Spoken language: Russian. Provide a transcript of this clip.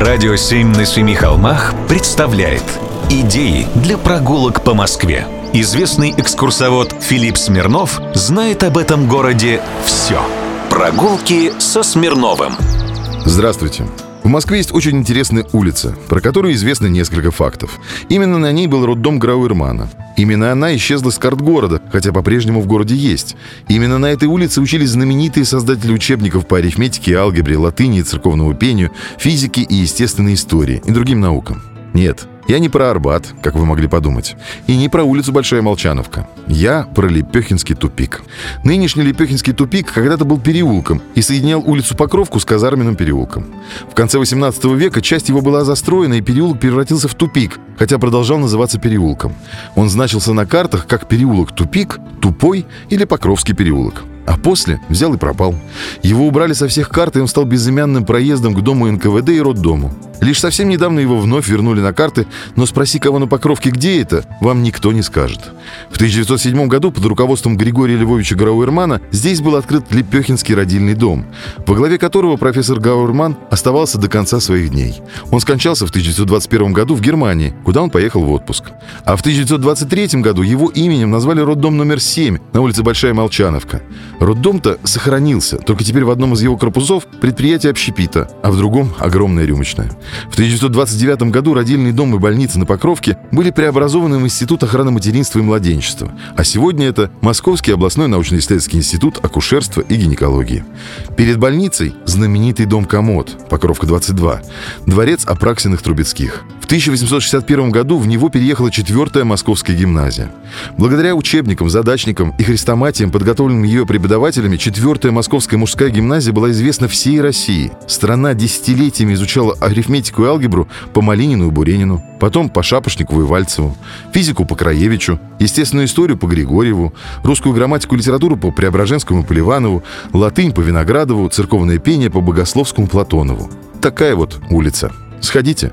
Радио 7 на семи холмах представляет идеи для прогулок по Москве. Известный экскурсовод Филипп Смирнов знает об этом городе все. Прогулки со Смирновым. Здравствуйте. В Москве есть очень интересная улица, про которую известно несколько фактов. Именно на ней был роддом Гауэрмана. Именно она исчезла с карт города, хотя по-прежнему в городе есть. Именно на этой улице учились знаменитые создатели учебников по арифметике, алгебре, латыни, церковному пению, физике и естественной истории и другим наукам. Нет, я не про Арбат, как вы могли подумать, и не про улицу Большая Молчановка. Я про Лепёхинский тупик. Нынешний Лепёхинский тупик когда-то был переулком и соединял улицу Покровку с Казарменным переулком. В конце XVIII века часть его была застроена, и переулок превратился в тупик, хотя продолжал называться переулком. Он значился на картах как переулок-тупик, Тупой или Покровский переулок. А после взял и пропал. Его убрали со всех карт, и он стал безымянным проездом к дому НКВД и роддому. Лишь совсем недавно его вновь вернули на карты, но спроси кого на Покровке, где это, вам никто не скажет. В 1907 году под руководством Григория Львовича Гауэрмана здесь был открыт Лепёхинский родильный дом, во главе которого профессор Гауэрман оставался до конца своих дней. Он скончался в 1921 году в Германии, куда он поехал в отпуск. А в 1923 году его именем назвали роддом номер 7 на улице Большая Молчановка. Роддом-то сохранился, только теперь в одном из его корпусов предприятие общепита, а в другом огромная рюмочная. В 1929 году родильный дом и больница на Покровке были преобразованы в Институт охраны материнства и младенчества, а сегодня это Московский областной научно-исследовательский институт акушерства и гинекологии. Перед больницей знаменитый дом Комод, Покровка 22, дворец Апраксиных-Трубецких. В 1861 году в него переехала 4-я Московская гимназия. Благодаря учебникам, задачникам и хрестоматиям, подготовленным ее преподавателями, 4-я Московская мужская гимназия была известна всей России. Страна десятилетиями изучала арифметику и алгебру по Малинину и Буренину, потом по Шапошникову и Вальцеву, физику по Краевичу, естественную историю по Григорьеву, русскую грамматику и литературу по Преображенскому и Поливанову, латынь по Виноградову, церковное пение по Богословскому и Платонову. Такая вот улица. Сходите,